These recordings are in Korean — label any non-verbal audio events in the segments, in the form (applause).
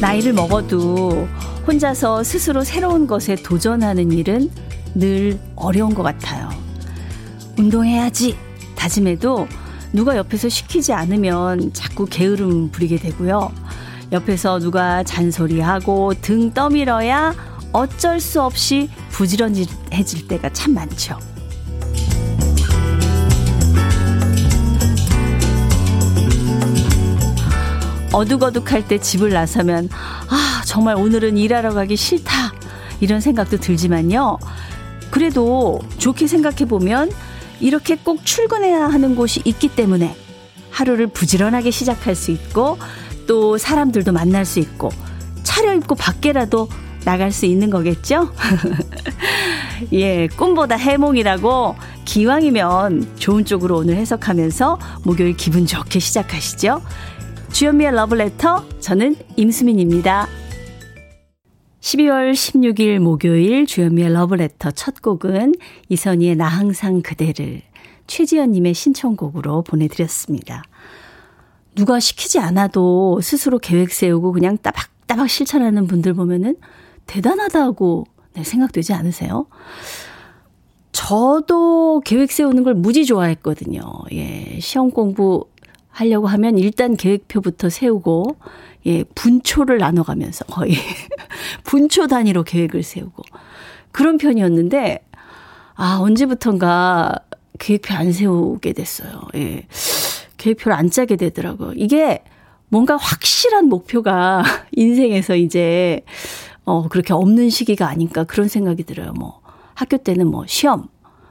나이를 먹어도 혼자서 스스로 새로운 것에 도전하는 일은 늘 어려운 것 같아요. 운동해야지 다짐해도 누가 옆에서 시키지 않으면 자꾸 게으름 부리게 되고요. 옆에서 누가 잔소리하고 등 떠밀어야 어쩔 수 없이 부지런해질 때가 참 많죠. 어둑어둑할 때 집을 나서면 아 정말 오늘은 일하러 가기 싫다 이런 생각도 들지만요. 그래도 좋게 생각해보면 이렇게 꼭 출근해야 하는 곳이 있기 때문에 하루를 부지런하게 시작할 수 있고 또 사람들도 만날 수 있고 차려입고 밖에라도 나갈 수 있는 거겠죠? 예, 꿈보다 해몽이라고 기왕이면 좋은 쪽으로 오늘 해석하면서 목요일 기분 좋게 시작하시죠. 주현미의 러브레터, 저는 임수민입니다. 12월 16일 목요일 주현미의 러브레터 첫 곡은 이선희의 나 항상 그대를 최지연님의 신청곡으로 보내드렸습니다. 누가 시키지 않아도 스스로 계획 세우고 그냥 따박따박 실천하는 분들 보면은 대단하다고 생각되지 않으세요? 저도 계획 세우는 걸 무지 좋아했거든요. 예, 시험 공부 하려고 하면 일단 계획표부터 세우고, 예, 분초를 나눠가면서 거의 분초 단위로 계획을 세우고 그런 편이었는데, 아, 언제부턴가 계획표 안 세우게 됐어요. 예. 계획표를 안 짜게 되더라고요. 이게 뭔가 확실한 목표가 인생에서 이제 그렇게 없는 시기가 아닌가 그런 생각이 들어요. 뭐 학교 때는 뭐 시험,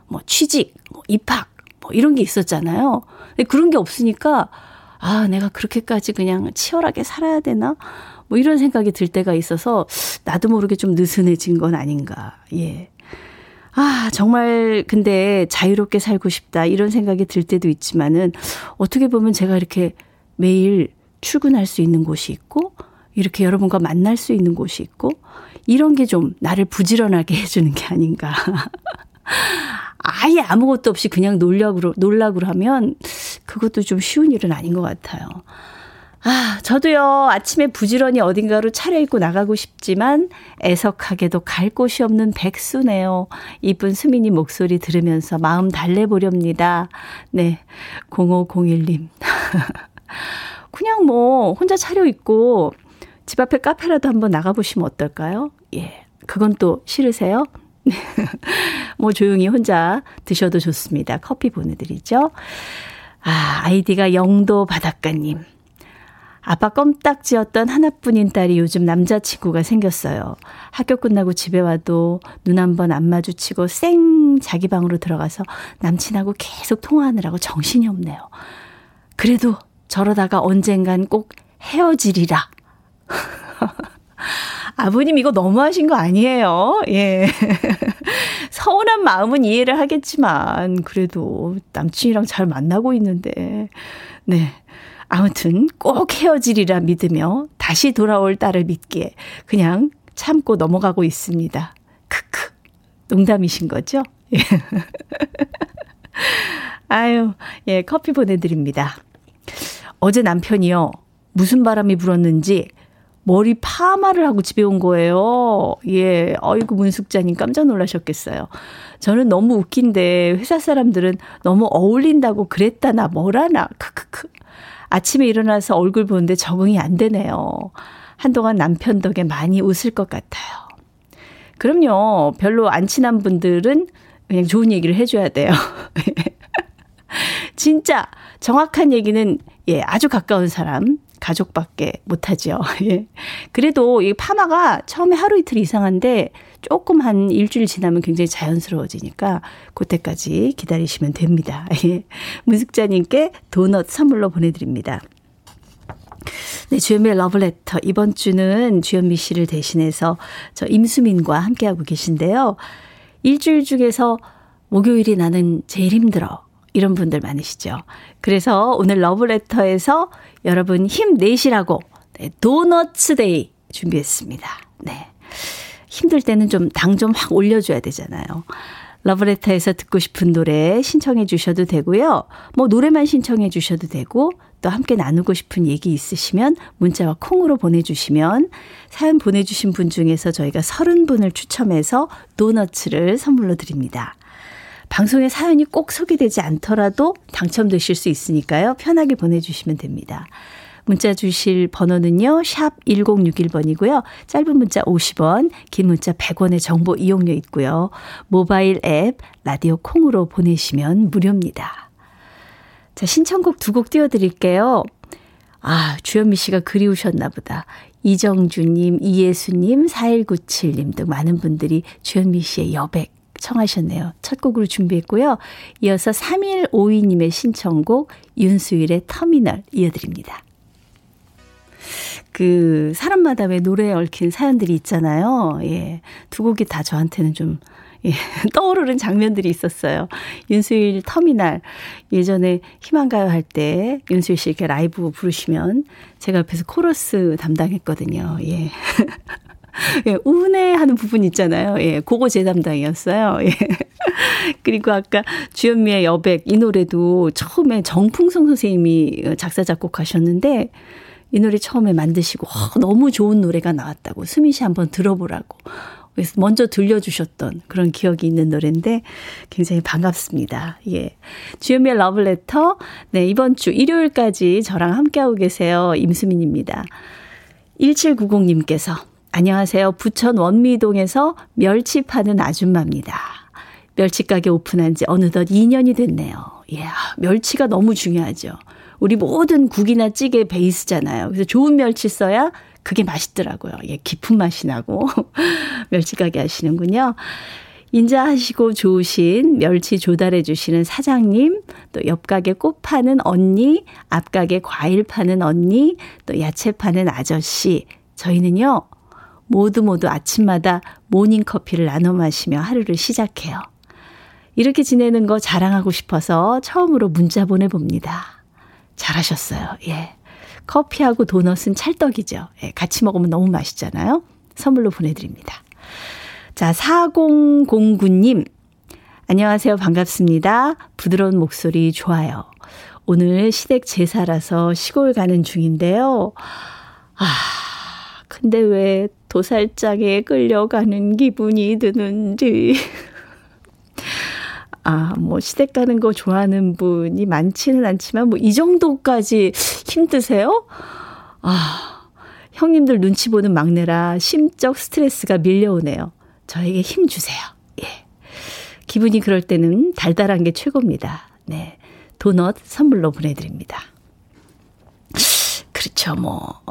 뭐 취직, 뭐 입학, 뭐 이런 게 있었잖아요. 근데 그런 게 없으니까 아, 내가 그렇게까지 그냥 치열하게 살아야 되나? 뭐 이런 생각이 들 때가 있어서 나도 모르게 좀 느슨해진 건 아닌가. 예. 아, 정말 근데 자유롭게 살고 싶다 이런 생각이 들 때도 있지만은 어떻게 보면 제가 이렇게 매일 출근할 수 있는 곳이 있고 이렇게 여러분과 만날 수 있는 곳이 있고 이런 게 좀 나를 부지런하게 해주는 게 아닌가. 아예 아무것도 없이 그냥 놀락으로 하면 그것도 좀 쉬운 일은 아닌 것 같아요. 아, 저도요, 아침에 부지런히 어딘가로 차려입고 나가고 싶지만 애석하게도 갈 곳이 없는 백수네요. 이쁜 수민이 목소리 들으면서 마음 달래보렵니다. 네, 0501님. 그냥 뭐 혼자 차려입고 집 앞에 카페라도 한번 나가보시면 어떨까요? 예, 그건 또 싫으세요? 뭐 조용히 혼자 드셔도 좋습니다. 커피 보내드리죠. 아, 아이디가 영도 바닷가님. 아빠 껌딱지였던 하나뿐인 딸이 요즘 남자친구가 생겼어요. 학교 끝나고 집에 와도 눈 한 번 안 마주치고 쌩 자기 방으로 들어가서 남친하고 계속 통화하느라고 정신이 없네요. 그래도 저러다가 언젠간 꼭 헤어지리라. 아버님 이거 너무하신 거 아니에요? 예. 서운한 마음은 이해를 하겠지만 그래도 남친이랑 잘 만나고 있는데. 네. 아무튼 꼭 헤어지리라 믿으며 다시 돌아올 딸을 믿기에 그냥 참고 넘어가고 있습니다. 크크. 농담이신 거죠? 예. 아유, 예, 커피 보내드립니다. 어제 남편이요, 무슨 바람이 불었는지 머리 파마를 하고 집에 온 거예요. 예, 어이구 문숙자님 깜짝 놀라셨겠어요. 저는 너무 웃긴데 회사 사람들은 너무 어울린다고 그랬다나 뭐라나. 크크크. 아침에 일어나서 얼굴 보는데 적응이 안 되네요. 한동안 남편 덕에 많이 웃을 것 같아요. 그럼요. 별로 안 친한 분들은 그냥 좋은 얘기를 해줘야 돼요. 진짜 정확한 얘기는, 예, 아주 가까운 사람, 가족밖에 못하죠. 예. 그래도 이 파마가 처음에 하루 이틀 이상한데 조금 한 일주일 지나면 굉장히 자연스러워지니까 그때까지 기다리시면 됩니다. 예. 문숙자님께 도넛 선물로 보내드립니다. 네, 주현미의 러브레터. 이번 주는 주현미 씨를 대신해서 저 임수민과 함께하고 계신데요. 일주일 중에서 목요일이 나는 제일 힘들어. 이런 분들 많으시죠. 그래서 오늘 러브레터에서 여러분 힘내시라고 도너츠데이 준비했습니다. 네, 힘들 때는 좀 당 좀 확 올려줘야 되잖아요. 러브레터에서 듣고 싶은 노래 신청해 주셔도 되고요. 뭐 노래만 신청해 주셔도 되고 또 함께 나누고 싶은 얘기 있으시면 문자와 콩으로 보내주시면 사연 보내주신 분 중에서 저희가 30분을 추첨해서 도너츠를 선물로 드립니다. 방송에 사연이 꼭 소개되지 않더라도 당첨되실 수 있으니까요. 편하게 보내주시면 됩니다. 문자 주실 번호는요. 샵 1061번이고요. 짧은 문자 50원, 긴 문자 100원의 정보 이용료 있고요. 모바일 앱 라디오 콩으로 보내시면 무료입니다. 자, 신청곡 두 곡 띄워드릴게요. 아, 주현미 씨가 그리우셨나 보다. 이정주님, 이예수님, 4197님 등 많은 분들이 주현미 씨의 여백 청하셨네요. 첫 곡으로 준비했고요. 이어서 3152님의 신청곡 윤수일의 터미널 이어드립니다. 그 사람마다 왜 노래에 얽힌 사연들이 있잖아요. 예, 두 곡이 다 저한테는 좀 예, 떠오르는 장면들이 있었어요. 윤수일 터미널 예전에 희망가요 할 때 윤수일 씨 이렇게 라이브 부르시면 제가 옆에서 코러스 담당했거든요. 예. 예, 우네하는 부분 있잖아요. 예, 그거 제 담당이었어요. 예. 그리고 아까 주현미의 여백 이 노래도 처음에 정풍성 선생님이 작사 작곡하셨는데 이 노래 처음에 만드시고 너무 좋은 노래가 나왔다고 수민 씨 한번 들어보라고 그래서 먼저 들려주셨던 그런 기억이 있는 노래인데 굉장히 반갑습니다. 예, 주현미의 러브레터 네 이번 주 일요일까지 저랑 함께하고 계세요. 임수민입니다. 1790님께서 안녕하세요. 부천 원미동에서 멸치 파는 아줌마입니다. 멸치 가게 오픈한 지 어느덧 2년이 됐네요. 예, 멸치가 너무 중요하죠. 우리 모든 국이나 찌개 베이스잖아요. 그래서 좋은 멸치 써야 그게 맛있더라고요. 예, 깊은 맛이 나고 멸치 가게 하시는군요. 인자하시고 좋으신 멸치 조달해 주시는 사장님, 또 옆 가게 꽃 파는 언니, 앞 가게 과일 파는 언니, 또 야채 파는 아저씨. 저희는요. 모두 아침마다 모닝커피를 나눠 마시며 하루를 시작해요. 이렇게 지내는 거 자랑하고 싶어서 처음으로 문자 보내봅니다. 잘하셨어요. 예. 커피하고 도넛은 찰떡이죠. 예. 같이 먹으면 너무 맛있잖아요. 선물로 보내드립니다. 자, 4009님. 안녕하세요. 반갑습니다. 부드러운 목소리 좋아요. 오늘 시댁 제사라서 시골 가는 중인데요. 아, 근데 왜 도살장에 끌려가는 기분이 드는지... 아, 뭐, 시댁 가는 거 좋아하는 분이 많지는 않지만, 뭐, 이 정도까지 힘드세요? 아, 형님들 눈치 보는 막내라 심적 스트레스가 밀려오네요. 저에게 힘 주세요. 예. 기분이 그럴 때는 달달한 게 최고입니다. 네. 도넛 선물로 보내드립니다. 그렇죠, 뭐.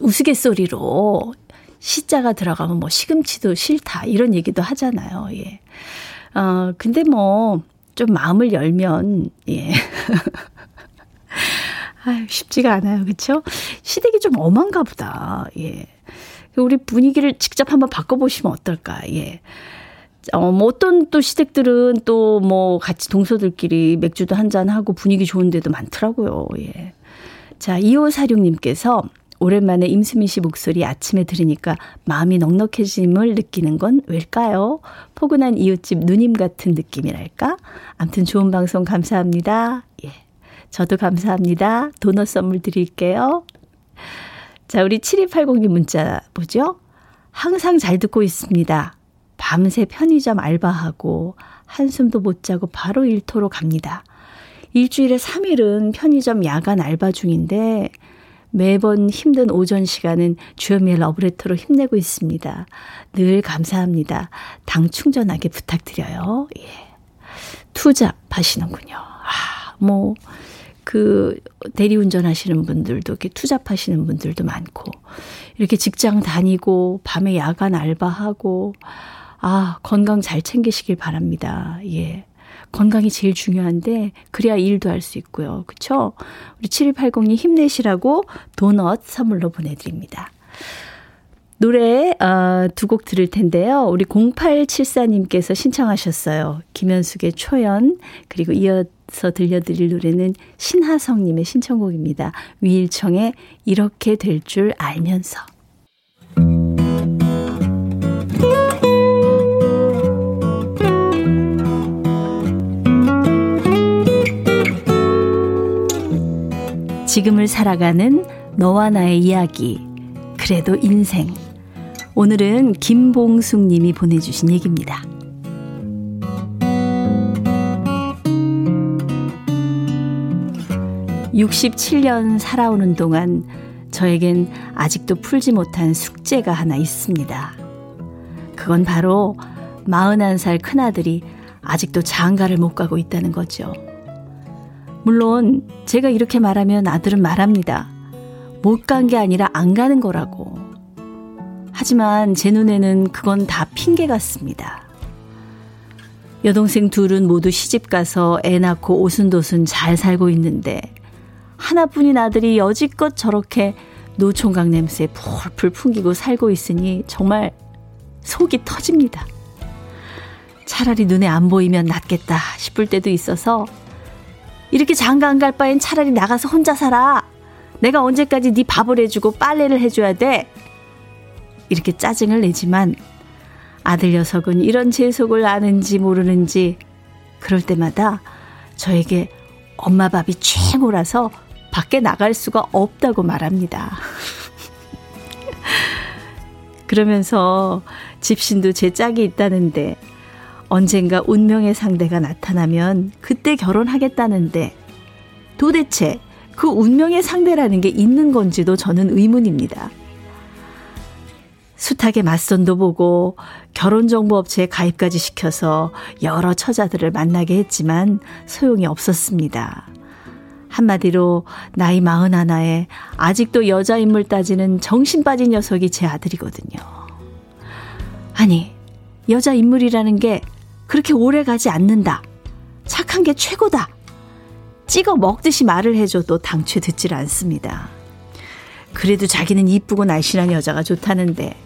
우스갯소리로 시자가 들어가면 뭐, 시금치도 싫다. 이런 얘기도 하잖아요. 예. 근데 뭐, 좀 마음을 열면, 예. 아유, 쉽지가 않아요. 그쵸? 시댁이 좀 엄한가 보다. 예. 우리 분위기를 직접 한번 바꿔보시면 어떨까. 예. 뭐 어떤 또 시댁들은 또 뭐 같이 동서들끼리 맥주도 한잔하고 분위기 좋은 데도 많더라고요. 예. 자, 2546님께서 오랜만에 임수민 씨 목소리 아침에 들으니까 마음이 넉넉해짐을 느끼는 건 왜일까요? 포근한 이웃집 누님 같은 느낌이랄까? 아무튼 좋은 방송 감사합니다. 예, 저도 감사합니다. 도넛 선물 드릴게요. 자, 우리 7280님 문자 보죠. 항상 잘 듣고 있습니다. 밤새 편의점 알바하고 한숨도 못 자고 바로 일터로 갑니다. 일주일에 3일은 편의점 야간 알바 중인데 매번 힘든 오전 시간은 주현미의 러브레터로 힘내고 있습니다. 늘 감사합니다. 당 충전하게 부탁드려요. 예. 투잡하시는군요. 아, 뭐 그 대리운전 하시는 분들도 이렇게 투잡하시는 분들도 많고 이렇게 직장 다니고 밤에 야간 알바하고 아, 건강 잘 챙기시길 바랍니다. 예. 건강이 제일 중요한데 그래야 일도 할 수 있고요. 그렇죠? 우리 7280님 힘내시라고 도넛 선물로 보내드립니다. 노래 두 곡 들을 텐데요. 우리 0874님께서 신청하셨어요. 김현숙의 초연 그리고 이어서 들려드릴 노래는 신하성님의 신청곡입니다. 위일청의 이렇게 될 줄 알면서 지금을 살아가는 너와 나의 이야기, 그래도 인생. 오늘은 김봉숙 님이 보내주신 얘기입니다. (laughs) 67년 살아오는 동안 저에겐 아직도 풀지 못한 숙제가 하나 있습니다. 그건 바로 41살 큰아들이 아직도 장가를 못 가고 있다는 거죠. 물론 제가 이렇게 말하면 아들은 말합니다. 못 간 게 아니라 안 가는 거라고. 하지만 제 눈에는 그건 다 핑계 같습니다. 여동생 둘은 모두 시집가서 애 낳고 오순도순 잘 살고 있는데 하나뿐인 아들이 여지껏 저렇게 노총각 냄새에 풀풀 풍기고 살고 있으니 정말 속이 터집니다. 차라리 눈에 안 보이면 낫겠다 싶을 때도 있어서 이렇게 장가 안 갈 바엔 차라리 나가서 혼자 살아. 내가 언제까지 네 밥을 해주고 빨래를 해줘야 돼. 이렇게 짜증을 내지만 아들 녀석은 이런 제 속을 아는지 모르는지 그럴 때마다 저에게 엄마 밥이 최고라서 밖에 나갈 수가 없다고 말합니다. 그러면서 집신도 제 짝이 있다는데 언젠가 운명의 상대가 나타나면 그때 결혼하겠다는데 도대체 그 운명의 상대라는 게 있는 건지도 저는 의문입니다. 숱하게 맞선도 보고 결혼정보업체에 가입까지 시켜서 여러 처자들을 만나게 했지만 소용이 없었습니다. 한마디로 나이 41에 아직도 여자 인물 따지는 정신 빠진 녀석이 제 아들이거든요. 아니, 여자 인물이라는 게 그렇게 오래 가지 않는다. 착한 게 최고다. 찍어 먹듯이 말을 해줘도 당최 듣질 않습니다. 그래도 자기는 이쁘고 날씬한 여자가 좋다는데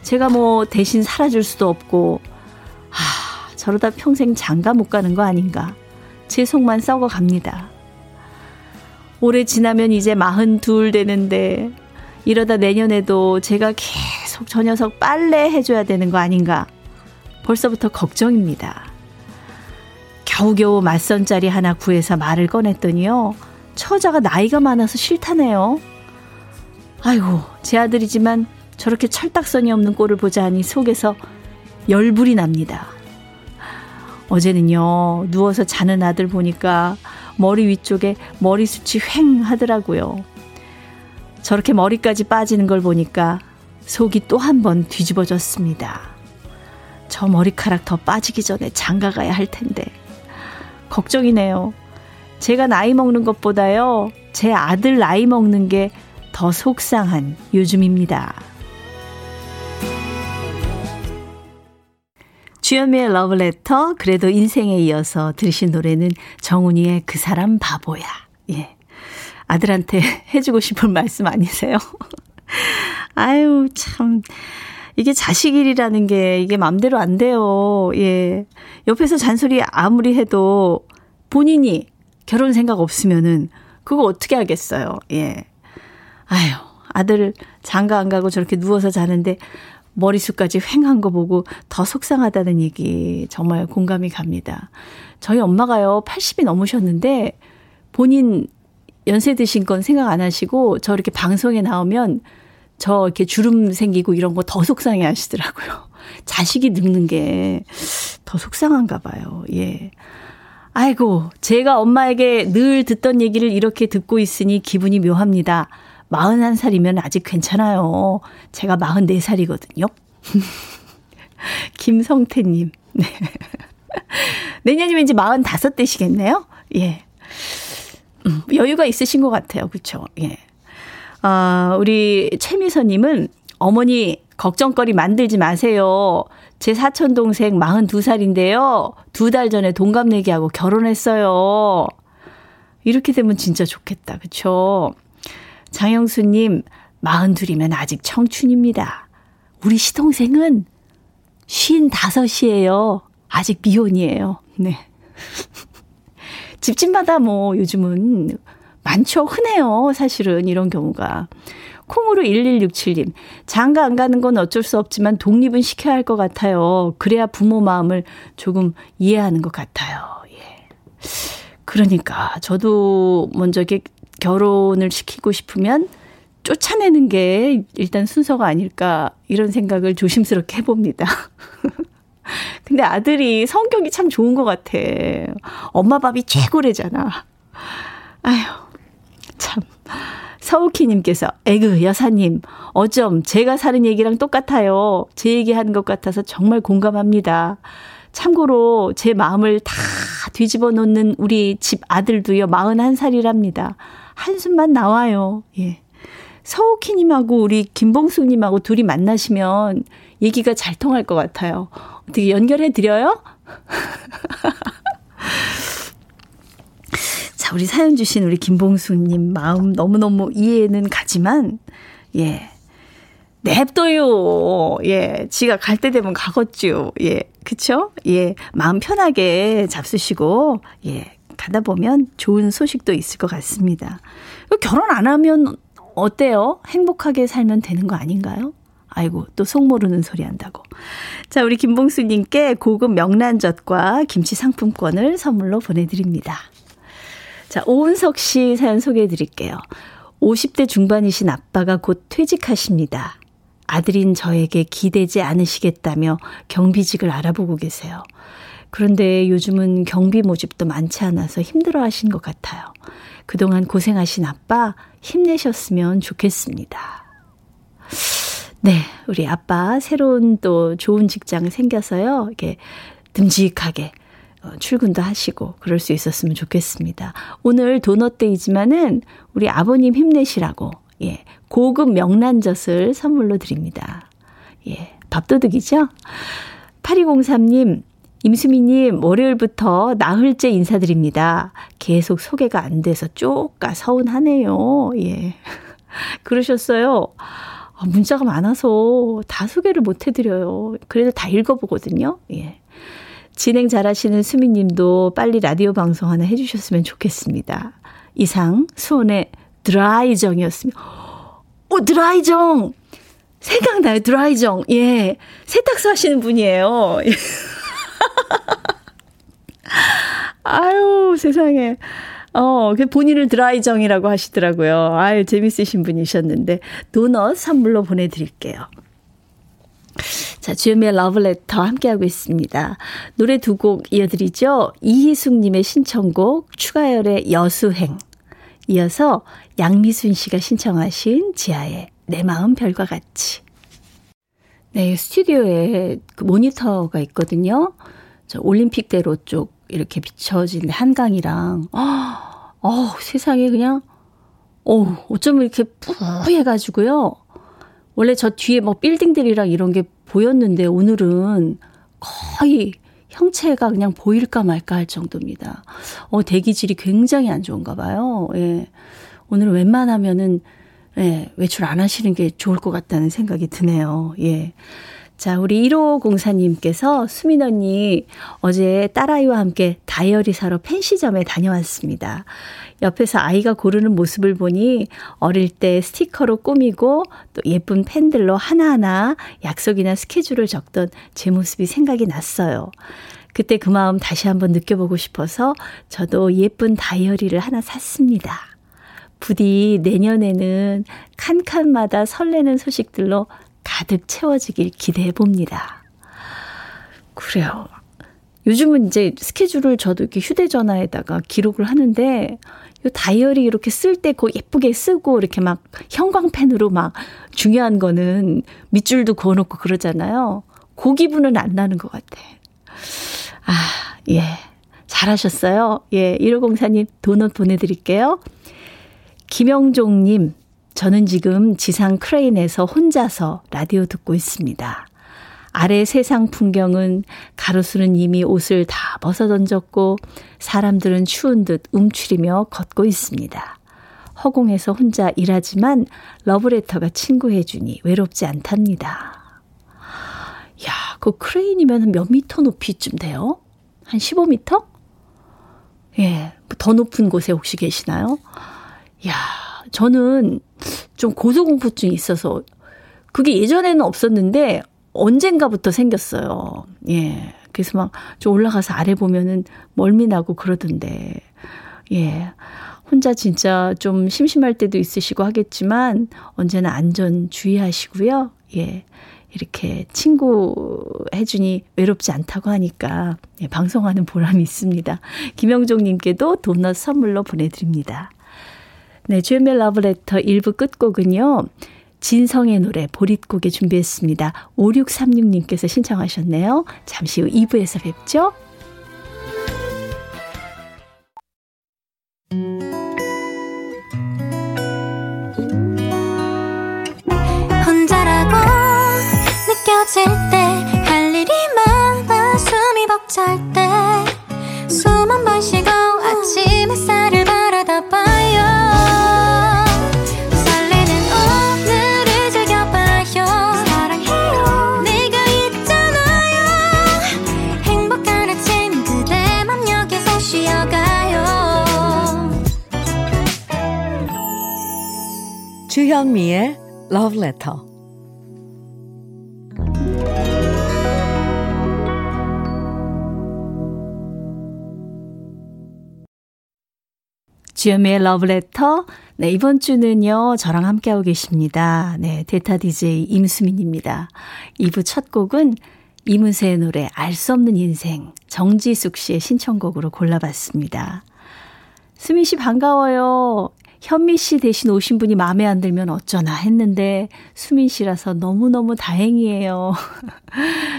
제가 뭐 대신 살아줄 수도 없고 저러다 평생 장가 못 가는 거 아닌가. 제 속만 썩어갑니다. 올해 지나면 이제 42 되는데 이러다 내년에도 제가 계속 저 녀석 빨래 해줘야 되는 거 아닌가. 벌써부터 걱정입니다. 겨우겨우 맞선 자리 하나 구해서 말을 꺼냈더니요. 처자가 나이가 많아서 싫다네요. 아이고, 제 아들이지만 저렇게 철딱선이 없는 꼴을 보자니 속에서 열불이 납니다. 어제는요, 누워서 자는 아들 보니까 머리 위쪽에 머리숱이 휑 하더라고요. 저렇게 머리까지 빠지는 걸 보니까 속이 또 한 번 뒤집어졌습니다. 저 머리카락 더 빠지기 전에 장가 가야 할 텐데. 걱정이네요. 제가 나이 먹는 것보다요, 제 아들 나이 먹는 게 더 속상한 요즘입니다. 주현미의 러브레터, 그래도 인생에 이어서 들으신 노래는 정훈이의 그 사람 바보야. 예, 아들한테 해주고 싶은 말씀 아니세요? 아유, 참 이게 자식일이라는 게 이게 마음대로 안 돼요. 예, 옆에서 잔소리 아무리 해도 본인이 결혼 생각 없으면은 그거 어떻게 하겠어요. 예. 아유, 아들 장가 안 가고 저렇게 누워서 자는데 머리숱까지 휑한 거 보고 더 속상하다는 얘기 정말 공감이 갑니다. 저희 엄마가요, 80이 넘으셨는데 본인 연세 드신 건 생각 안 하시고 저 이렇게 방송에 나오면 저 이렇게 주름 생기고 이런 거 더 속상해 하시더라고요. 자식이 늙는 게 더 속상한가 봐요. 예. 아이고, 제가 엄마에게 늘 듣던 얘기를 이렇게 듣고 있으니 기분이 묘합니다. 41살이면 아직 괜찮아요. 제가 44살이거든요. 김성태님. 네. 내년이면 이제 45 되시겠네요. 예. 여유가 있으신 것 같아요. 그렇죠. 예. 우리 최미선님은 어머니 걱정거리 만들지 마세요. 제 사촌 동생 42살인데요. 2달 전에 동갑내기하고 결혼했어요. 이렇게 되면 진짜 좋겠다. 그렇죠. 장영수님, 42이면 아직 청춘입니다. 우리 시동생은 55이에요. 아직 미혼이에요. 네. 집집마다 뭐 요즘은 많죠. 흔해요. 사실은 이런 경우가. 콩으로 1167님, 장가 안 가는 건 어쩔 수 없지만 독립은 시켜야 할 것 같아요. 그래야 부모 마음을 조금 이해하는 것 같아요. 예. 그러니까 저도 먼저 이렇게 결혼을 시키고 싶으면 쫓아내는 게 일단 순서가 아닐까 이런 생각을 조심스럽게 해봅니다. 근데 아들이 성격이 참 좋은 것 같아. 엄마 밥이 최고래잖아. 아휴 참. 서우키님께서 에그 여사님 어쩜 제가 사는 얘기랑 똑같아요. 제 얘기하는 것 같아서 정말 공감합니다. 참고로 제 마음을 다 뒤집어 놓는 우리 집 아들도요. 41살이랍니다. 한숨만 나와요. 예. 서우키님하고 우리 김봉수님하고 둘이 만나시면 얘기가 잘 통할 것 같아요. 어떻게 연결해드려요? 자, 우리 사연 주신 우리 김봉수님 마음 너무너무 이해는 가지만, 예. 냅둬요. 예. 지가 갈 때 되면 가겠죠. 예. 그쵸? 예. 마음 편하게 잡수시고, 예. 가다 보면 좋은 소식도 있을 것 같습니다. 결혼 안 하면 어때요? 행복하게 살면 되는 거 아닌가요? 아이고 또 속 모르는 소리 한다고. 자, 우리 김봉수님께 고급 명란젓과 김치 상품권을 선물로 보내드립니다. 자, 오은석 씨 사연 소개해드릴게요. 50대 중반이신 아빠가 곧 퇴직하십니다. 아들인 저에게 기대지 않으시겠다며 경비직을 알아보고 계세요. 그런데 요즘은 경비 모집도 많지 않아서 힘들어하신 것 같아요. 그동안 고생하신 아빠 힘내셨으면 좋겠습니다. 네, 우리 아빠 새로운 또 좋은 직장 생겨서요. 이렇게 듬직하게 출근도 하시고 그럴 수 있었으면 좋겠습니다. 오늘 도넛데이지만은 우리 아버님 힘내시라고, 예, 고급 명란젓을 선물로 드립니다. 예, 밥도둑이죠? 8203님. 임수미님, 월요일부터 나흘째 인사드립니다. 계속 소개가 안 돼서 쪼까 서운하네요. 예. 그러셨어요? 문자가 많아서 다 소개를 못 해드려요. 그래도 다 읽어보거든요. 예. 진행 잘하시는 수미님도 빨리 라디오 방송 하나 해주셨으면 좋겠습니다. 이상 수원의 드라이정이었습니다. 오, 드라이정! 생각나요, 드라이정. 예. 세탁소 하시는 분이에요. 예. 아유, 세상에. 본인을 드라이정이라고 하시더라고요. 아유, 재밌으신 분이셨는데. 도넛 선물로 보내드릴게요. 자, 주현미의 러브레터 함께하고 있습니다. 노래 두 곡 이어드리죠. 이희숙님의 신청곡, 추가열의 여수행. 이어서 양미순 씨가 신청하신 지하의 내 마음 별과 같이. 네, 스튜디오에 그 모니터가 있거든요. 저 올림픽대로 쪽 이렇게 비춰진 한강이랑, 세상에 그냥, 어쩜 이렇게 뿌해가지고요. 원래 저 뒤에 뭐 빌딩들이랑 이런 게 보였는데 오늘은 거의 형체가 그냥 보일까 말까 할 정도입니다. 대기질이 굉장히 안 좋은가 봐요. 예. 오늘은 웬만하면은, 예, 외출 안 하시는 게 좋을 것 같다는 생각이 드네요. 예. 자, 우리 1504님께서 수민 언니 어제 딸아이와 함께 다이어리 사러 펜시점에 다녀왔습니다. 옆에서 아이가 고르는 모습을 보니 어릴 때 스티커로 꾸미고 또 예쁜 펜들로 하나하나 약속이나 스케줄을 적던 제 모습이 생각이 났어요. 그때 그 마음 다시 한번 느껴보고 싶어서 저도 예쁜 다이어리를 하나 샀습니다. 부디 내년에는 칸칸마다 설레는 소식들로 가득 채워지길 기대해 봅니다. 그래요. 요즘은 이제 스케줄을 저도 이렇게 휴대전화에다가 기록을 하는데, 이 다이어리 이렇게 쓸 때 그 예쁘게 쓰고 이렇게 막 형광펜으로 막 중요한 거는 밑줄도 그어놓고 그러잖아요. 그 기분은 안 나는 것 같아. 아, 예. 잘하셨어요. 예. 1504님 도넛 보내드릴게요. 김영종님. 저는 지금 지상 크레인에서 혼자서 라디오 듣고 있습니다. 아래 세상 풍경은 가로수는 이미 옷을 다 벗어던졌고 사람들은 추운 듯 움츠리며 걷고 있습니다. 허공에서 혼자 일하지만 러브레터가 친구해주니 외롭지 않답니다. 야, 그 크레인이면 몇 미터 높이쯤 돼요? 한 15미터? 예, 더 높은 곳에 혹시 계시나요? 야, 저는 좀 고소공포증이 있어서 그게 예전에는 없었는데 언젠가부터 생겼어요. 예. 그래서 막 좀 올라가서 아래 보면은 멀미 나고 그러던데. 예. 혼자 진짜 좀 심심할 때도 있으시고 하겠지만 언제나 안전 주의하시고요. 예. 이렇게 친구 해주니 외롭지 않다고 하니까 예, 방송하는 보람이 있습니다. 김영종님께도 도넛 선물로 보내드립니다. 네, 주현미의 러브레터 1부 끝곡은요. 진성의 노래 보릿고개 준비했습니다. 5636님께서 신청하셨네요. 잠시 후 2부에서 뵙죠. 혼자라고 느껴질 때 할 일이 많아 숨이 벅찰 때 숨 한 번 쉬고 아침 햇살을 바라다 봐요. 설레는 오늘을 즐겨봐요. 사랑해요. 내가 있잖아요. 행복한 아침 그대 맘 여기서 쉬어가요. 주현미의 Love Letter. 주현미의 러브레터. 네, 이번 주는요, 저랑 함께하고 계십니다. 네, 데이터 DJ 임수민입니다. 2부 첫 곡은 이문세의 노래, 알 수 없는 인생, 정지숙 씨의 신청곡으로 골라봤습니다. 수민 씨 반가워요. 현미 씨 대신 오신 분이 마음에 안 들면 어쩌나 했는데 수민 씨라서 너무너무 다행이에요.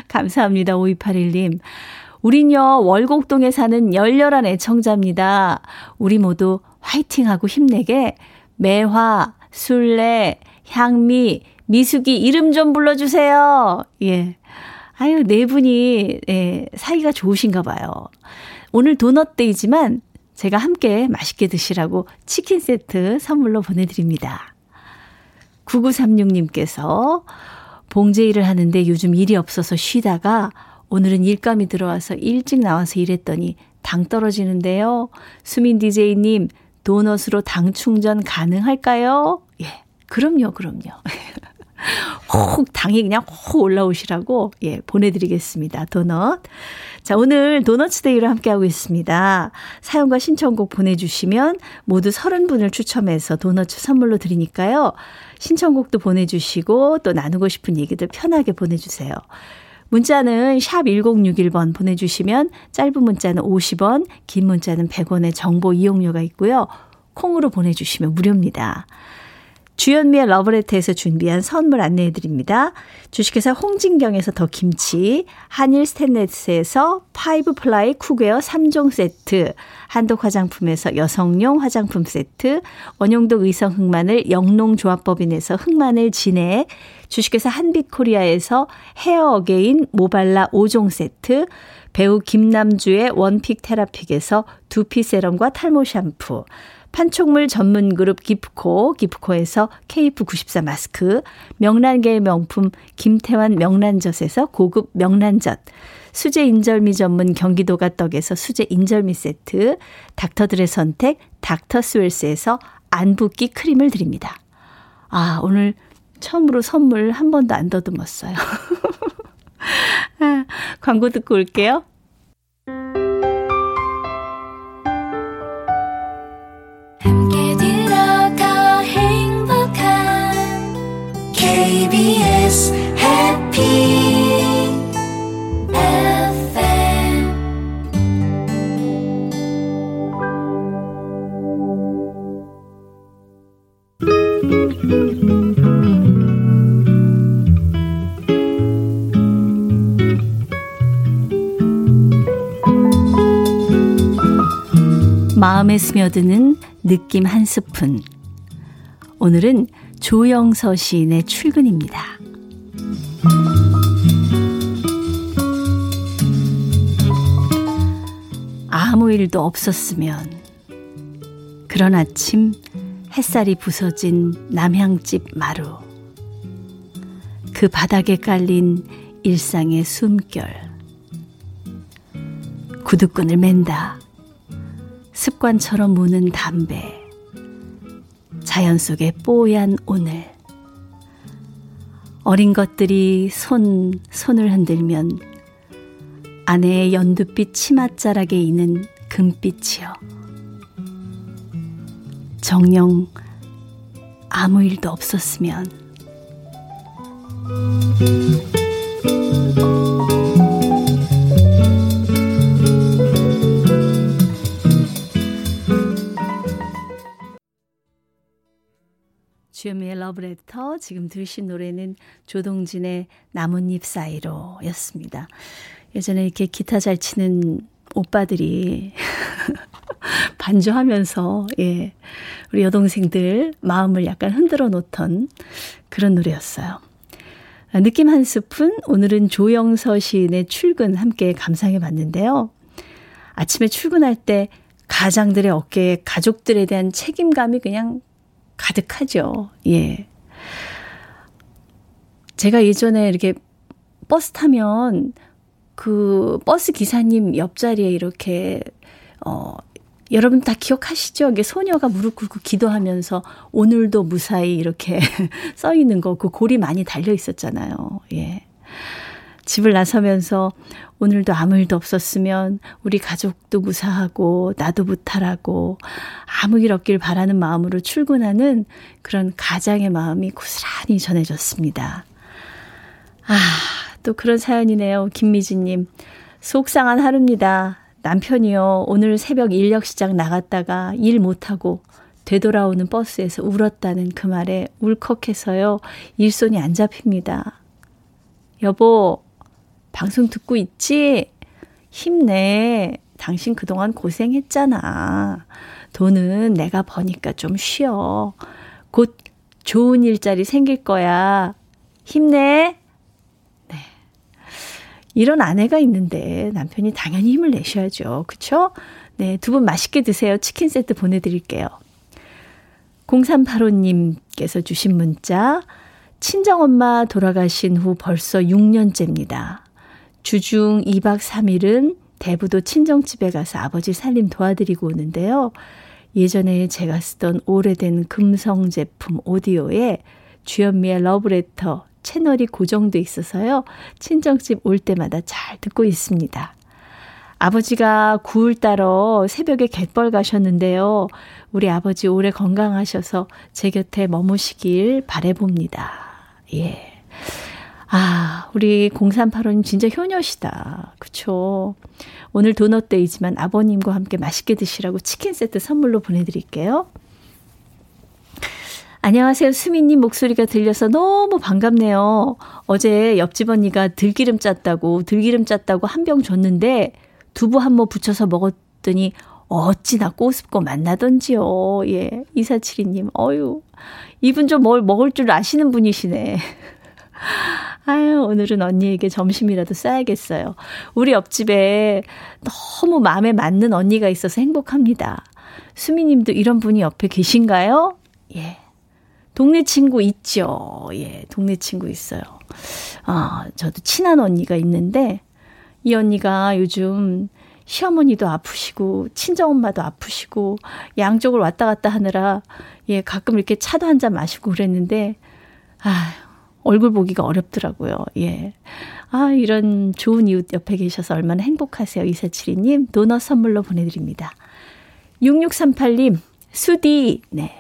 감사합니다. 5281님. 우린요 월곡동에 사는 열렬한 애청자입니다. 우리 모두 화이팅하고 힘내게 매화, 술래, 향미, 미숙이 이름 좀 불러주세요. 예, 아유 네 분이 예, 사이가 좋으신가 봐요. 오늘 도넛데이지만 제가 함께 맛있게 드시라고 치킨 세트 선물로 보내드립니다. 9936님께서 봉제 일을 하는데 요즘 일이 없어서 쉬다가 오늘은 일감이 들어와서 일찍 나와서 일했더니 당 떨어지는데요. 수민 DJ님 도넛으로 당 충전 가능할까요? 예, 그럼요. 혹 당이 그냥 혹 올라오시라고 예 보내드리겠습니다. 도넛. 자, 오늘 도넛스데이로 함께하고 있습니다. 사연과 신청곡 보내주시면 모두 30분을 추첨해서 도넛 선물로 드리니까요. 신청곡도 보내주시고 또 나누고 싶은 얘기들 편하게 보내주세요. 문자는 샵 1061번 보내주시면 짧은 문자는 50원, 긴 문자는 100원의 정보 이용료가 있고요. 콩으로 보내주시면 무료입니다. 주현미의 러브레터에서 준비한 선물 안내해드립니다. 주식회사 홍진경에서 더 김치, 한일 스탠레스에서 파이브플라이 쿡웨어 3종 세트, 한독 화장품에서 여성용 화장품 세트, 원용덕 의성 흑마늘 영농조합법인에서 흑마늘 진액, 주식회사 한빛코리아에서 헤어 어게인 모발라 5종 세트, 배우 김남주의 원픽 테라픽에서 두피 세럼과 탈모 샴푸, 판촉물 전문 그룹 기프코에서 KF94 마스크, 명란계의 명품 김태환 명란젓에서 고급 명란젓, 수제 인절미 전문 경기도가 떡에서 수제 인절미 세트, 닥터들의 선택 닥터스웰스에서 안붓기 크림을 드립니다. 아, 오늘 처음으로 선물 한 번도 안 더듬었어요. 아, 광고 듣고 올게요. KBS 해피 FM. 마음에 스며드는 느낌 한 스푼. 오늘은 조영서 시인의 출근입니다. 아무 일도 없었으면 그런 아침 햇살이 부서진 남향집 마루 그 바닥에 깔린 일상의 숨결 구두끈을 맨다 습관처럼 무는 담배 자연 속의 뽀얀 오늘 어린 것들이 손을 흔들면 아내의 연두빛 치맛자락에 이는 금빛이여 정녕 아무 일도 없었으면. 주현미의 러브레터, 지금 들으신 노래는 조동진의 나뭇잎 사이로 였습니다. 예전에 이렇게 기타 잘 치는 오빠들이 반주하면서, 예, 우리 여동생들 마음을 약간 흔들어 놓던 그런 노래였어요. 느낌 한 스푼, 오늘은 조영서 시인의 출근 함께 감상해 봤는데요. 아침에 출근할 때 가장들의 어깨에 가족들에 대한 책임감이 그냥 가득하죠. 예. 제가 예전에 이렇게 버스 타면 그 버스 기사님 옆자리에 이렇게, 여러분 다 기억하시죠? 이게 소녀가 무릎 꿇고 기도하면서 오늘도 무사히 이렇게 써 있는 거, 그 골이 많이 달려 있었잖아요. 예. 집을 나서면서 오늘도 아무 일도 없었으면 우리 가족도 무사하고 나도 무탈하고 아무 일 없길 바라는 마음으로 출근하는 그런 가장의 마음이 고스란히 전해졌습니다. 아, 또 그런 사연이네요. 김미진님, 속상한 하루입니다. 남편이요, 오늘 새벽 인력시장 나갔다가 일 못하고 되돌아오는 버스에서 울었다는 그 말에 울컥해서요, 일손이 안 잡힙니다. 여보, 방송 듣고 있지? 힘내. 당신 그동안 고생했잖아. 돈은 내가 버니까 좀 쉬어. 곧 좋은 일자리 생길 거야. 힘내. 네. 이런 아내가 있는데 남편이 당연히 힘을 내셔야죠. 그쵸? 네, 두 분 맛있게 드세요. 치킨 세트 보내드릴게요. 0385님께서 주신 문자, 친정엄마 돌아가신 후 벌써 6년째입니다. 주중 2박 3일은 대부도 친정집에 가서 아버지 살림 도와드리고 오는데요. 예전에 제가 쓰던 오래된 금성 제품 오디오에 주현미의 러브레터 채널이 고정돼 있어서요, 친정집 올 때마다 잘 듣고 있습니다. 아버지가 굴 따러 새벽에 갯벌 가셨는데요. 우리 아버지 오래 건강하셔서 제 곁에 머무시길 바라봅니다. 예. 아, 우리 0385님 진짜 효녀시다. 그쵸? 오늘 도넛데이지만 아버님과 함께 맛있게 드시라고 치킨 세트 선물로 보내드릴게요. 안녕하세요. 수민님 목소리가 들려서 너무 반갑네요. 어제 옆집 언니가 들기름 짰다고 한 병 줬는데 두부 한 모 부쳐서 먹었더니 어찌나 꼬숩고 맛나던지요. 예. 2472님, 어유, 이분 좀 뭘 먹을 줄 아시는 분이시네. 아유, 오늘은 언니에게 점심이라도 싸야겠어요. 우리 옆집에 너무 마음에 맞는 언니가 있어서 행복합니다. 수미님도 이런 분이 옆에 계신가요? 예. 동네 친구 있죠. 예. 동네 친구 있어요. 아, 저도 친한 언니가 있는데, 이 언니가 요즘 시어머니도 아프시고 친정엄마도 아프시고 양쪽을 왔다 갔다 하느라, 예, 가끔 이렇게 차도 한 잔 마시고 그랬는데, 아, 얼굴 보기가 어렵더라고요. 예. 아, 이런 좋은 이웃 옆에 계셔서 얼마나 행복하세요. 2472님, 도넛 선물로 보내드립니다. 6638님, 수디. 네.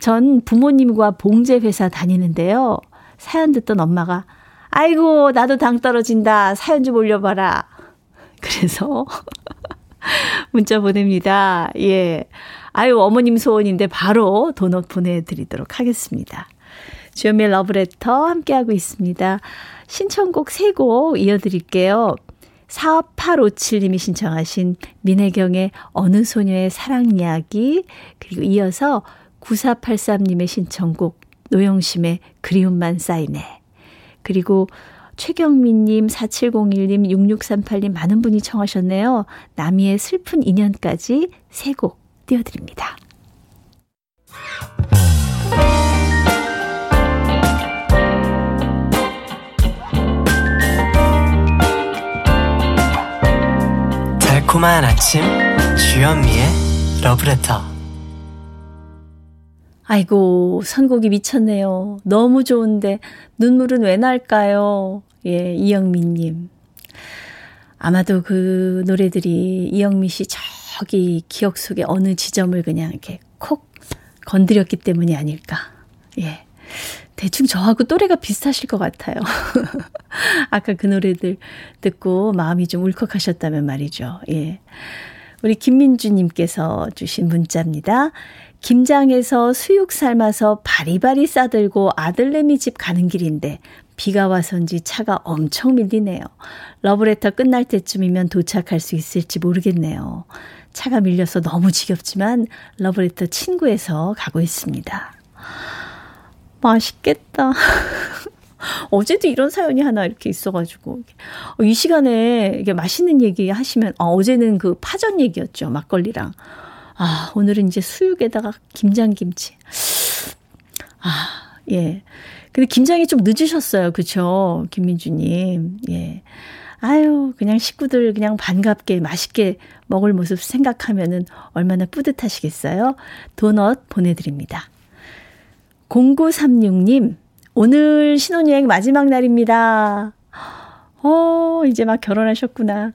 전 부모님과 봉제회사 다니는데요. 사연 듣던 엄마가, 아이고, 나도 당 떨어진다. 사연 좀 올려봐라. 그래서 문자 보냅니다. 예. 아유, 어머님 소원인데 바로 도넛 보내드리도록 하겠습니다. 주현미의 러브레터 함께하고 있습니다. 신청곡 3곡 이어드릴게요. 4857님이 신청하신 민혜경의 어느 소녀의 사랑 이야기, 그리고 이어서 9483님의 신청곡 노영심의 그리움만 쌓이네, 그리고 최경민님, 4701님, 6638님 많은 분이 청하셨네요. 남이의 슬픈 인연까지 3곡 띄워드립니다. 달콤한 아침 주현미의 러브레터. 아이고, 선곡이 미쳤네요. 너무 좋은데 눈물은 왜 날까요? 예, 이영미님. 아마도 그 노래들이 이영미 씨 저기 기억 속에 어느 지점을 그냥 이렇게 콕 건드렸기 때문이 아닐까. 예. 대충 저하고 또래가 비슷하실 것 같아요. 아까 그 노래들 듣고 마음이 좀 울컥하셨다면 말이죠. 예. 우리 김민주님께서 주신 문자입니다. 김장에서 수육 삶아서 바리바리 싸들고 아들내미 집 가는 길인데 비가 와서인지 차가 엄청 밀리네요. 러브레터 끝날 때쯤이면 도착할 수 있을지 모르겠네요. 차가 밀려서 너무 지겹지만 러브레터 친구에서 가고 있습니다. 맛있겠다. 어제도 이런 사연이 하나 이렇게 있어가지고 이 시간에 이게 맛있는 얘기 하시면 어제는 그 파전 얘기였죠. 막걸리랑. 아, 오늘은 이제 수육에다가 김장김치. 아, 예. 근데 김장이 좀 늦으셨어요. 그쵸? 김민주님. 예. 아유, 그냥 식구들 그냥 반갑게 맛있게 먹을 모습 생각하면은 얼마나 뿌듯하시겠어요? 도넛 보내드립니다. 0936님, 오늘 신혼여행 마지막 날입니다. 이제 막 결혼하셨구나.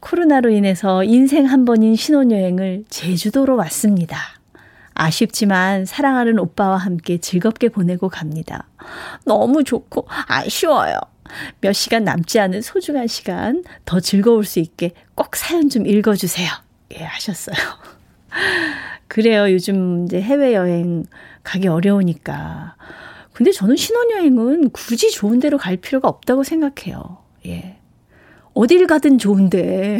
코로나로 인해서 인생 한 번인 신혼여행을 제주도로 왔습니다. 아쉽지만 사랑하는 오빠와 함께 즐겁게 보내고 갑니다. 너무 좋고 아쉬워요. 몇 시간 남지 않은 소중한 시간 더 즐거울 수 있게 꼭 사연 좀 읽어주세요. 예, 하셨어요. 그래요. 요즘 이제 해외여행 가기 어려우니까. 근데 저는 신혼여행은 굳이 좋은 데로 갈 필요가 없다고 생각해요. 예. 어딜 가든 좋은데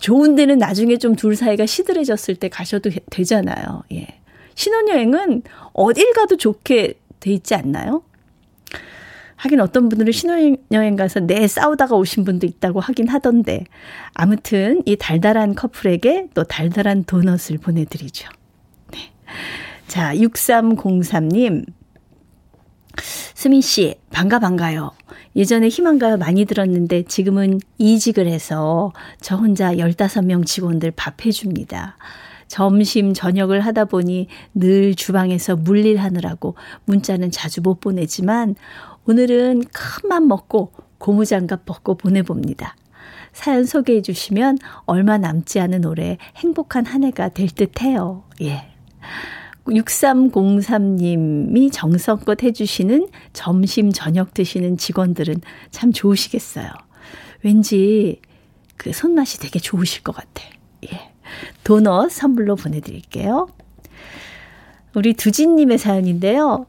좋은 데는 나중에 좀 둘 사이가 시들해졌을 때 가셔도 되잖아요. 예. 신혼여행은 어딜 가도 좋게 돼 있지 않나요? 하긴 어떤 분들은 신혼여행 가서 싸우다가 오신 분도 있다고 하긴 하던데 아무튼 이 달달한 커플에게 또 달달한 도넛을 보내드리죠. 네. 자, 6303님. 수민 씨, 반가요. 예전에 희망가요 많이 들었는데 지금은 이직을 해서 저 혼자 15명 직원들 밥해줍니다. 점심, 저녁을 하다 보니 늘 주방에서 물일하느라고 문자는 자주 못 보내지만 오늘은 큰맘 먹고 고무장갑 벗고 보내봅니다. 사연 소개해 주시면 얼마 남지 않은 올해 행복한 한 해가 될 듯해요. 예. 6303님이 정성껏 해주시는 점심, 저녁 드시는 직원들은 참 좋으시겠어요. 왠지 그 손맛이 되게 좋으실 것 같아. 예. 도넛 선물로 보내드릴게요. 우리 두진님의 사연인데요.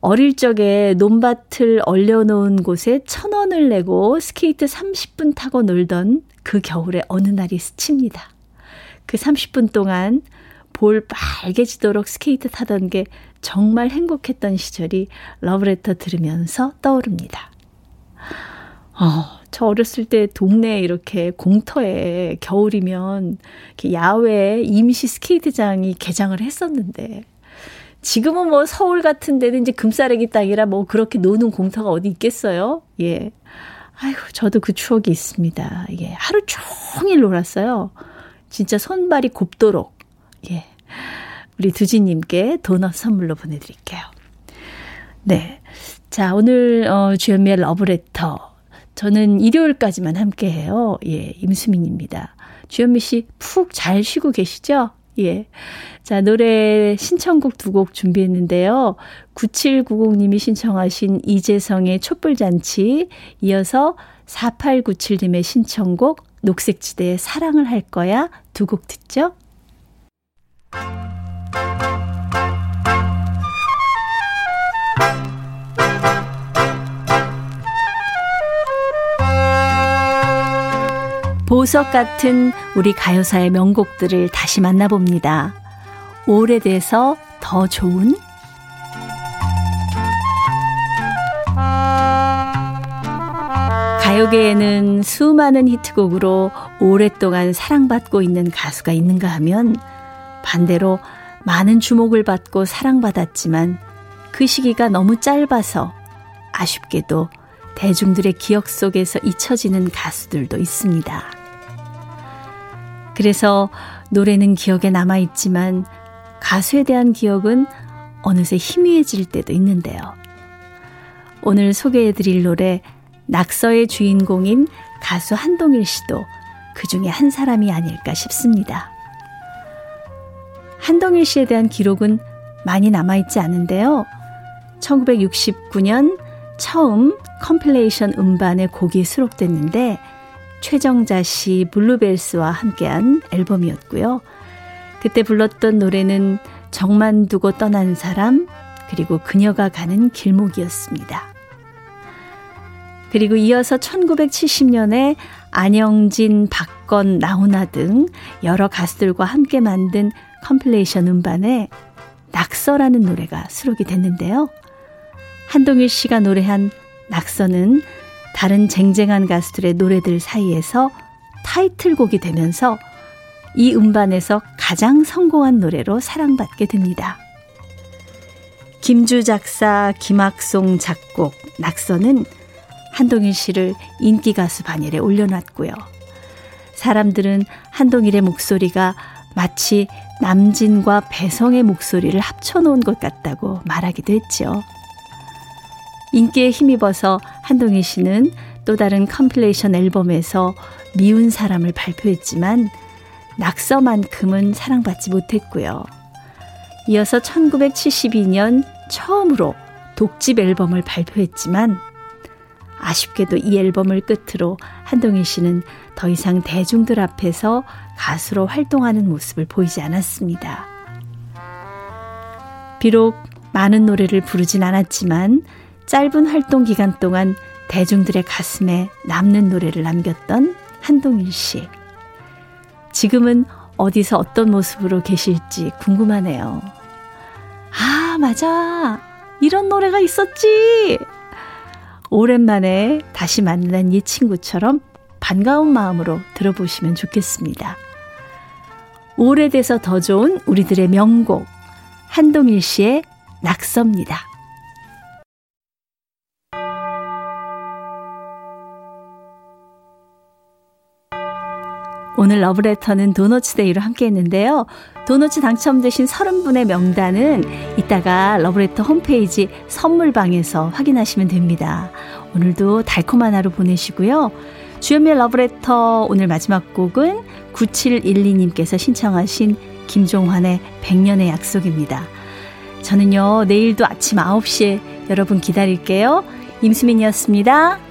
어릴 적에 논밭을 얼려놓은 곳에 1,000원을 내고 스케이트 30분 타고 놀던 그 겨울에 어느 날이 스칩니다. 그 30분 동안 볼 빨개지도록 스케이트 타던 게 정말 행복했던 시절이 러브레터 들으면서 떠오릅니다. 저 어렸을 때 동네에 이렇게 공터에 겨울이면 이렇게 야외에 임시 스케이트장이 개장을 했었는데 지금은 뭐 서울 같은 데는 이제 금싸레기 땅이라 뭐 그렇게 노는 공터가 어디 있겠어요? 예. 아이고, 저도 그 추억이 있습니다. 예. 하루 종일 놀았어요. 진짜 손발이 곱도록. 예. 우리 두지님께 도넛 선물로 보내드릴게요. 네. 자, 오늘, 주현미의 러브레터. 저는 일요일까지만 함께 해요. 예. 임수민입니다. 주현미 씨 푹 잘 쉬고 계시죠? 예. 자, 노래 신청곡 2곡 준비했는데요. 9790님이 신청하신 이재성의 촛불잔치, 이어서 4897님의 신청곡 녹색지대의 사랑을 할 거야 2곡 듣죠? 보석 같은 우리 가요사의 명곡들을 다시 만나봅니다. 오래돼서 더 좋은 가요계에는 수많은 히트곡으로 오랫동안 사랑받고 있는 가수가 있는가 하면 반대로 많은 주목을 받고 사랑받았지만 그 시기가 너무 짧아서 아쉽게도 대중들의 기억 속에서 잊혀지는 가수들도 있습니다. 그래서 노래는 기억에 남아있지만 가수에 대한 기억은 어느새 희미해질 때도 있는데요. 오늘 소개해드릴 노래 낙서의 주인공인 가수 한동일 씨도 그 중에 한 사람이 아닐까 싶습니다. 한동일 씨에 대한 기록은 많이 남아있지 않은데요. 1969년 처음 컴필레이션 음반에 곡이 수록됐는데 최정자 씨 블루벨스와 함께한 앨범이었고요. 그때 불렀던 노래는 정만 두고 떠난 사람, 그리고 그녀가 가는 길목이었습니다. 그리고 이어서 1970년에 안영진, 박건, 나훈아 등 여러 가수들과 함께 만든 컴필레이션 음반에 낙서라는 노래가 수록이 됐는데요. 한동일 씨가 노래한 낙서는 다른 쟁쟁한 가수들의 노래들 사이에서 타이틀곡이 되면서 이 음반에서 가장 성공한 노래로 사랑받게 됩니다. 김주 작사, 김학송 작곡, 낙서는 한동일 씨를 인기 가수 반열에 올려놨고요. 사람들은 한동일의 목소리가 마치 남진과 배성의 목소리를 합쳐놓은 것 같다고 말하기도 했죠. 인기에 힘입어서 한동일 씨는 또 다른 컴필레이션 앨범에서 미운 사람을 발표했지만 낙서만큼은 사랑받지 못했고요. 이어서 1972년 처음으로 독집 앨범을 발표했지만 아쉽게도 이 앨범을 끝으로 한동일 씨는 더 이상 대중들 앞에서 가수로 활동하는 모습을 보이지 않았습니다. 비록 많은 노래를 부르진 않았지만 짧은 활동 기간 동안 대중들의 가슴에 남는 노래를 남겼던 한동일 씨. 지금은 어디서 어떤 모습으로 계실지 궁금하네요. 아, 맞아. 이런 노래가 있었지. 오랜만에 다시 만난 이 친구처럼 반가운 마음으로 들어보시면 좋겠습니다. 오래돼서 더 좋은 우리들의 명곡, 한동일 씨의 낙서입니다. 오늘 러브레터는 도너츠 데이로 함께 했는데요. 도너츠 당첨되신 30분의 명단은 이따가 러브레터 홈페이지 선물방에서 확인하시면 됩니다. 오늘도 달콤한 하루 보내시고요. 주현미의 러브레터 오늘 마지막 곡은 9712님께서 신청하신 김종환의 100년의 약속입니다. 저는요, 내일도 아침 9시에 여러분 기다릴게요. 임수민이었습니다.